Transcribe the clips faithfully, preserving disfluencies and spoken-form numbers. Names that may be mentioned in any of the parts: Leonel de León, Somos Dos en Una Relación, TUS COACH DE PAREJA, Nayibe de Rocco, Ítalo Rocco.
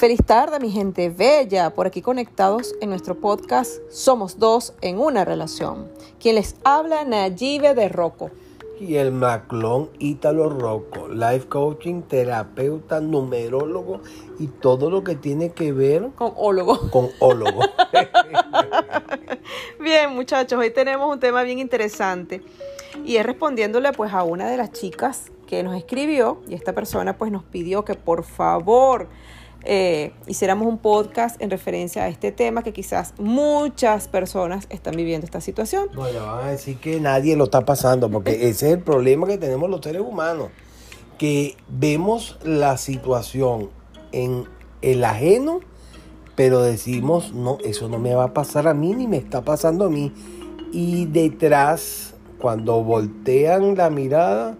Feliz tarde, mi gente bella, por aquí conectados en nuestro podcast Somos Dos en Una Relación. Quien les habla, Nayibe de Rocco. Y el Maclón Ítalo Rocco, life coaching, terapeuta, numerólogo y todo lo que tiene que ver... Con ólogo. Con ólogo. Bien, muchachos, hoy tenemos un tema bien interesante. Y es respondiéndole pues a una de las chicas que nos escribió. Y esta persona pues nos pidió que por favor... Eh, hiciéramos un podcast en referencia a este tema que quizás muchas personas están viviendo esta situación. No le van a decir que nadie lo está pasando, porque ese es el problema que tenemos los seres humanos, que vemos la situación en el ajeno, pero decimos, no, eso no me va a pasar a mí, ni me está pasando a mí. Y detrás, cuando voltean la mirada,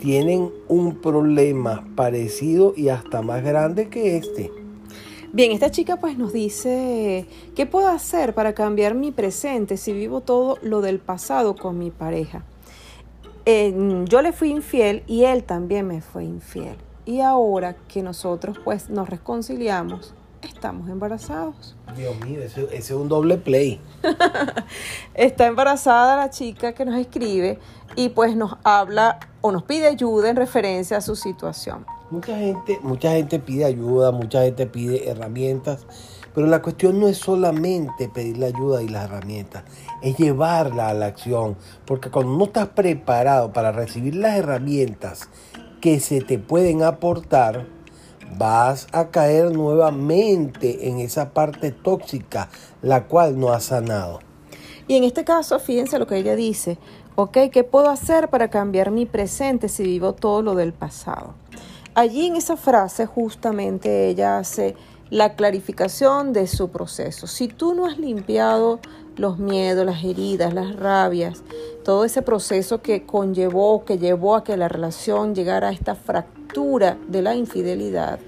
tienen un problema parecido y hasta más grande que este. Bien, esta chica pues nos dice, ¿qué puedo hacer para cambiar mi presente si vivo todo lo del pasado con mi pareja? Eh, yo le fui infiel y él también me fue infiel. Y ahora que nosotros pues nos reconciliamos, estamos embarazados. Dios mío, ese, ese es un doble play. Está embarazada la chica que nos escribe y pues nos habla o nos pide ayuda en referencia a su situación. Mucha gente, mucha gente pide ayuda, mucha gente pide herramientas, pero la cuestión no es solamente pedir la ayuda y las herramientas, es llevarla a la acción, porque cuando no estás preparado para recibir las herramientas que se te pueden aportar, vas a caer nuevamente en esa parte tóxica, la cual no has sanado. Y en este caso, fíjense lo que ella dice, ¿ok? ¿Qué puedo hacer para cambiar mi presente si vivo todo lo del pasado? Allí en esa frase justamente ella hace la clarificación de su proceso. Si tú no has limpiado los miedos, las heridas, las rabias, todo ese proceso que conllevó, que llevó a que la relación llegara a esta fractura, de la infidelidad,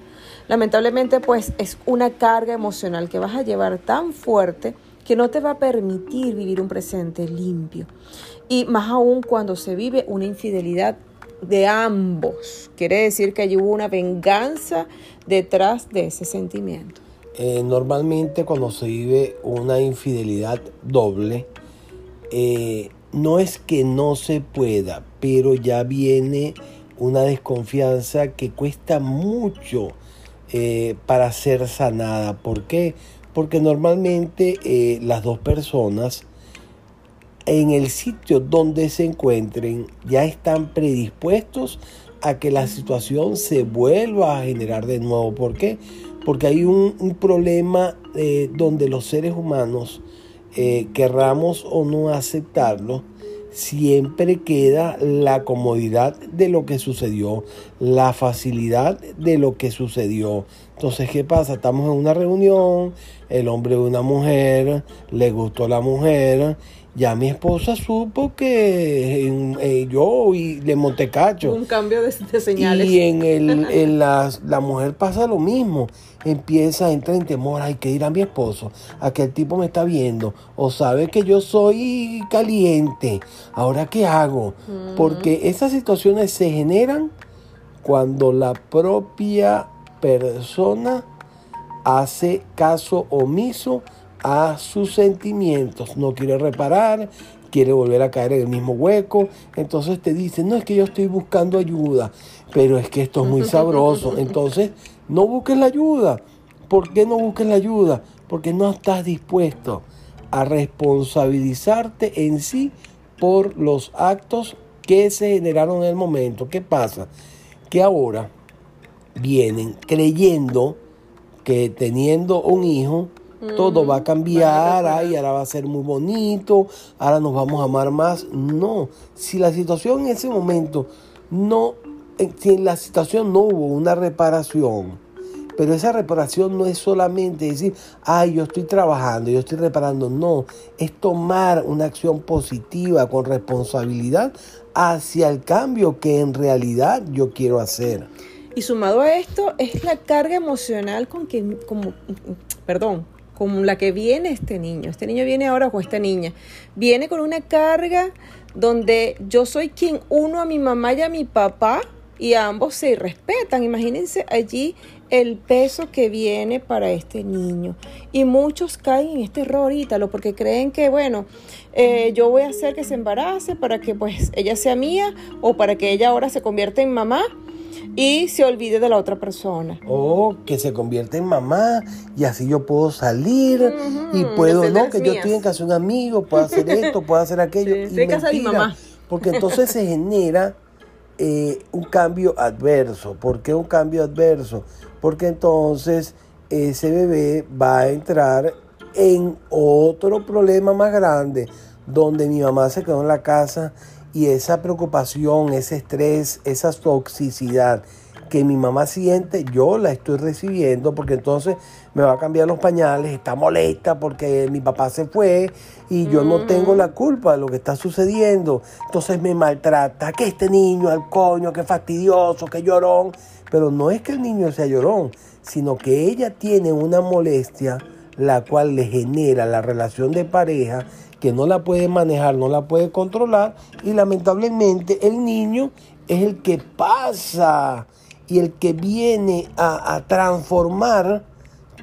lamentablemente pues es una carga emocional que vas a llevar tan fuerte que no te va a permitir vivir un presente limpio, y más aún cuando se vive una infidelidad de ambos, quiere decir que allí hubo una venganza detrás de ese sentimiento. Eh, normalmente cuando se vive una infidelidad doble, eh, no es que no se pueda, pero ya viene una desconfianza que cuesta mucho eh, para ser sanada. ¿Por qué? Porque normalmente eh, las dos personas en el sitio donde se encuentren ya están predispuestos a que la situación se vuelva a generar de nuevo. ¿Por qué? Porque hay un, un problema eh, donde los seres humanos, eh, querramos o no aceptarlo, siempre queda la comodidad de lo que sucedió, la facilidad de lo que sucedió. Entonces, ¿qué pasa? Estamos en una reunión, el hombre de una mujer, le gustó la mujer, ya mi esposa supo que eh, eh, yo y le monté cacho. Un cambio de, de señales. Y en, el, en la, la mujer pasa lo mismo. Empieza, entra en temor, ay, ¿qué dirá mi esposo? Aquel tipo me está viendo. O sabe que yo soy caliente. ¿Ahora qué hago? Mm. Porque esas situaciones se generan cuando la propia persona hace caso omiso a sus sentimientos, no quiere reparar, quiere volver a caer en el mismo hueco. Entonces te dicen, no, es que yo estoy buscando ayuda, pero es que esto es muy sabroso. Entonces no busques la ayuda. ¿Por qué no busques la ayuda? Porque no estás dispuesto a responsabilizarte en sí por los actos que se generaron en el momento. ¿Qué pasa? Que ahora vienen creyendo que teniendo un hijo todo va a cambiar, ay, ahora va a ser muy bonito, ahora nos vamos a amar más. No, si la situación en ese momento no, si en la situación no hubo una reparación, pero esa reparación no es solamente decir, ay, yo estoy trabajando, yo estoy reparando, no, es tomar una acción positiva con responsabilidad hacia el cambio que en realidad yo quiero hacer. Y sumado a esto es la carga emocional con que, como, perdón, como la que viene este niño. Este niño viene ahora, o esta niña, viene con una carga donde yo soy quien uno a mi mamá y a mi papá y ambos se respetan. Imagínense allí el peso que viene para este niño. Y muchos caen en este error, Ítalo, porque creen que, bueno, eh, yo voy a hacer que se embarace para que pues ella sea mía o para que ella ahora se convierta en mamá y se olvide de la otra persona. Oh, que se convierte en mamá y así yo puedo salir uh-huh, y puedo, no, que mías. Yo estoy en casa de un amigo, puedo hacer esto, puedo hacer aquello. Sí, y estoy en casa de mi mamá. Porque entonces se genera eh, un cambio adverso. ¿Por qué un cambio adverso? Porque entonces ese bebé va a entrar en otro problema más grande, donde mi mamá se quedó en la casa. Y esa preocupación, ese estrés, esa toxicidad que mi mamá siente, yo la estoy recibiendo, porque entonces me va a cambiar los pañales, está molesta porque mi papá se fue y yo no tengo la culpa de lo que está sucediendo. Entonces me maltrata, que este niño al coño, que fastidioso, que llorón. Pero no es que el niño sea llorón, sino que ella tiene una molestia la cual le genera la relación de pareja, que no la puede manejar, no la puede controlar, y lamentablemente el niño es el que pasa y el que viene a, a transformar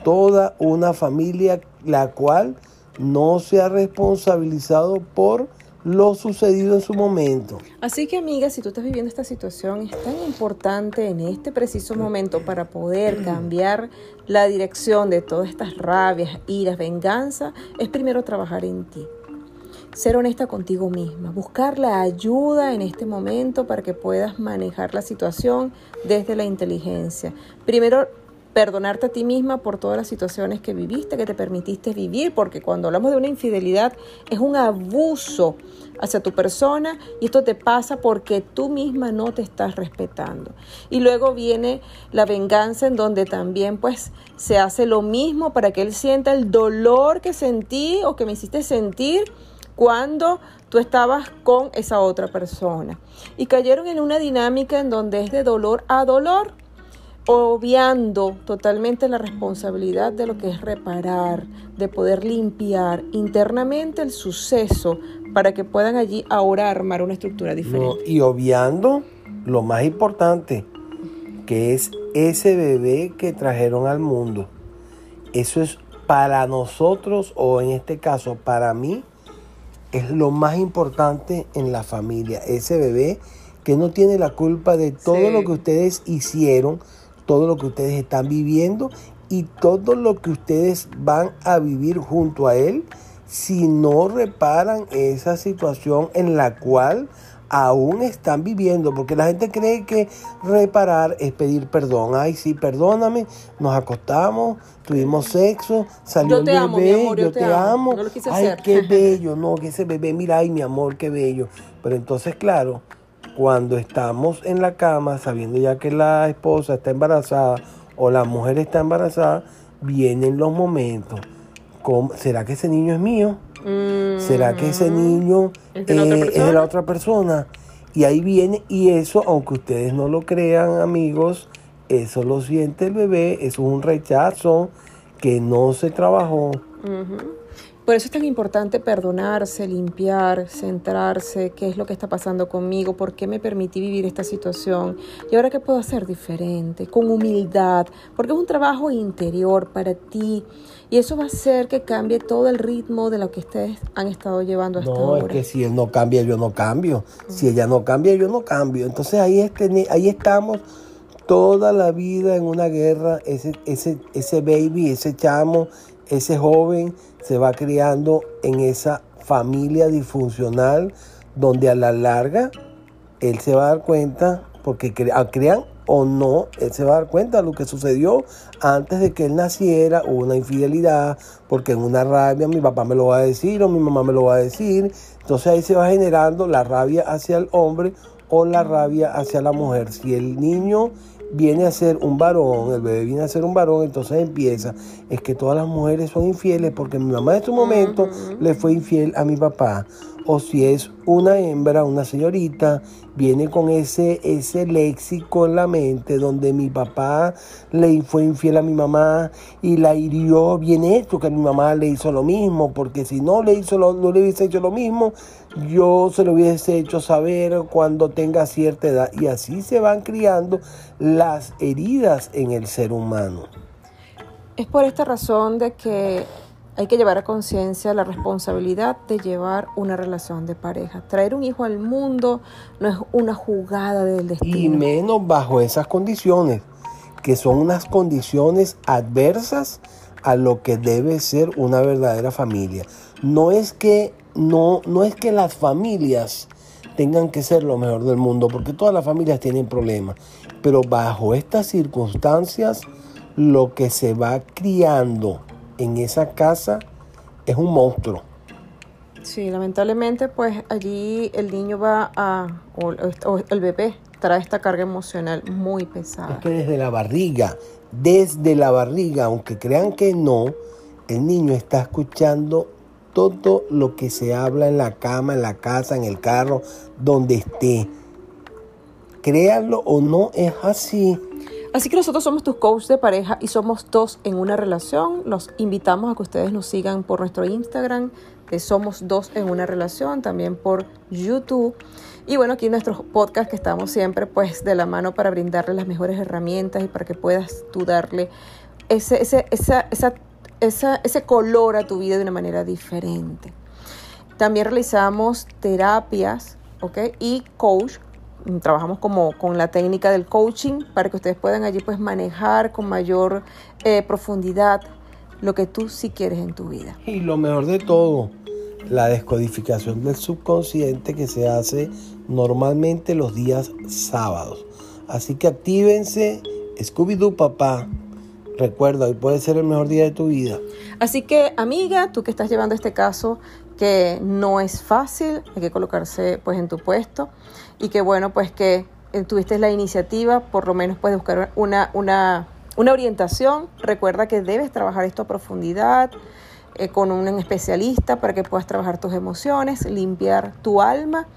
toda una familia la cual no se ha responsabilizado por lo sucedido en su momento. Así que, amiga, si tú estás viviendo esta situación, es tan importante en este preciso momento para poder cambiar la dirección de todas estas rabias, iras, venganza, es primero trabajar en ti. Ser honesta contigo misma, buscar la ayuda en este momento para que puedas manejar la situación desde la inteligencia. Primero, perdonarte a ti misma por todas las situaciones que viviste, que te permitiste vivir, porque cuando hablamos de una infidelidad es un abuso hacia tu persona y esto te pasa porque tú misma no te estás respetando. Y luego viene la venganza, en donde también pues se hace lo mismo para que él sienta el dolor que sentí o que me hiciste sentir cuando tú estabas con esa otra persona. Y cayeron en una dinámica en donde es de dolor a dolor, obviando totalmente la responsabilidad de lo que es reparar, de poder limpiar internamente el suceso para que puedan allí ahora armar una estructura diferente. No, y obviando lo más importante, que es ese bebé que trajeron al mundo. Eso es para nosotros, o en este caso para mí, es lo más importante en la familia. Ese bebé que no tiene la culpa de todo sí. lo que ustedes hicieron, todo lo que ustedes están viviendo y todo lo que ustedes van a vivir junto a él si no reparan esa situación en la cual aún están viviendo. Porque la gente cree que reparar es pedir perdón. Ay, sí, perdóname, nos acostamos, tuvimos sexo, salió el bebé, amo, amor, yo, yo te, te amo. amo. No lo quise ay, hacer. Qué bello, no, que ese bebé, mira, ay, mi amor, qué bello. Pero entonces, claro, cuando estamos en la cama, sabiendo ya que la esposa está embarazada o la mujer está embarazada, vienen los momentos. ¿Cómo? ¿Será que ese niño es mío? Mm. ¿Será que ese niño ¿Es de, eh, es de la otra persona? Y ahí viene, y eso, aunque ustedes no lo crean, amigos, eso lo siente el bebé, eso es un rechazo que no se trabajó. Uh-huh. Por eso es tan importante perdonarse, limpiar, centrarse, qué es lo que está pasando conmigo, por qué me permití vivir esta situación y ahora qué puedo hacer diferente, con humildad, porque es un trabajo interior para ti y eso va a hacer que cambie todo el ritmo de lo que ustedes han estado llevando hasta ahora. No, es que si él no cambia, yo no cambio, si ella no cambia, yo no cambio, entonces ahí, es ten- ahí estamos toda la vida en una guerra, ese, ese, ese baby, ese chamo, ese joven se va criando en esa familia disfuncional donde a la larga él se va a dar cuenta, porque cre- crean o no, él se va a dar cuenta de lo que sucedió antes de que él naciera, hubo una infidelidad, porque en una rabia mi papá me lo va a decir o mi mamá me lo va a decir. Entonces ahí se va generando la rabia hacia el hombre o la rabia hacia la mujer. Si el niño viene a ser un varón, el bebé viene a ser un varón, entonces empieza, es que todas las mujeres son infieles porque mi mamá en su momento uh-huh. le fue infiel a mi papá, o si es una hembra, una señorita, viene con ese, ese léxico en la mente donde mi papá le fue infiel a mi mamá y la hirió, bien hecho que mi mamá le hizo lo mismo, porque si no le, hizo lo, no le hubiese hecho lo mismo, yo se lo hubiese hecho saber cuando tenga cierta edad. Y así se van criando las heridas en el ser humano. Es por esta razón de que hay que llevar a conciencia la responsabilidad de llevar una relación de pareja. Traer un hijo al mundo no es una jugada del destino. Y menos bajo esas condiciones, que son unas condiciones adversas a lo que debe ser una verdadera familia. No es que, no, no es que las familias tengan que ser lo mejor del mundo, porque todas las familias tienen problemas. Pero bajo estas circunstancias, lo que se va criando en esa casa es un monstruo. Sí, lamentablemente, pues allí el niño va a, o, o el bebé trae esta carga emocional muy pesada. Es que desde la barriga, desde la barriga, aunque crean que no, el niño está escuchando todo lo que se habla en la cama, en la casa, en el carro, donde esté. Créanlo o no, es así. Así que nosotros somos tus coaches de pareja y somos dos en una relación. Los invitamos a que ustedes nos sigan por nuestro Instagram de Somos Dos en Una Relación, también por YouTube. Y bueno, aquí nuestros podcasts que estamos siempre pues de la mano para brindarles las mejores herramientas y para que puedas tú darle ese, ese, esa, esa, esa, ese color a tu vida de una manera diferente. También realizamos terapias, ¿okay? Y coach. Trabajamos como con la técnica del coaching para que ustedes puedan allí pues manejar con mayor eh, profundidad lo que tú sí quieres en tu vida. Y lo mejor de todo, la descodificación del subconsciente que se hace normalmente los días sábados. Así que actívense, Scooby-Doo papá. Recuerda, hoy puede ser el mejor día de tu vida. Así que, amiga, tú que estás llevando este caso que no es fácil, hay que colocarse pues en tu puesto y que bueno, pues que tuviste la iniciativa, por lo menos puedes buscar una, una, una orientación. Recuerda que debes trabajar esto a profundidad eh, con un especialista para que puedas trabajar tus emociones, limpiar tu alma,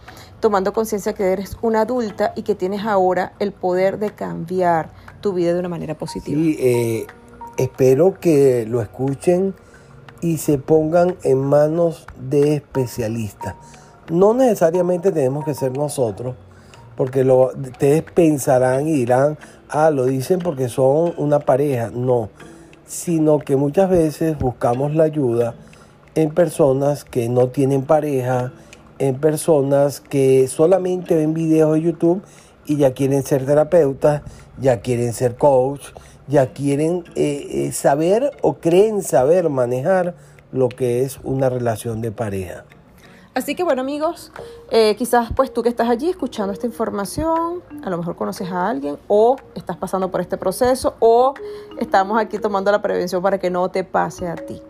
tomando conciencia que eres una adulta y que tienes ahora el poder de cambiar tu vida de una manera positiva. Sí, eh, espero que lo escuchen y se pongan en manos de especialistas. No necesariamente tenemos que ser nosotros, porque lo, ustedes pensarán y dirán, ah, lo dicen porque son una pareja. No, sino que muchas veces buscamos la ayuda en personas que no tienen pareja, en personas que solamente ven videos de YouTube y ya quieren ser terapeutas, ya quieren ser coach, ya quieren eh, eh, saber o creen saber manejar lo que es una relación de pareja. Así que bueno, amigos, eh, quizás pues tú que estás allí escuchando esta información, a lo mejor conoces a alguien o estás pasando por este proceso o estamos aquí tomando la prevención para que no te pase a ti.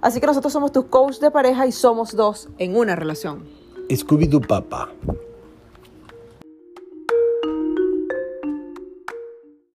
Así que nosotros somos tus coaches de pareja y somos dos en una relación. Scooby-Doo papá.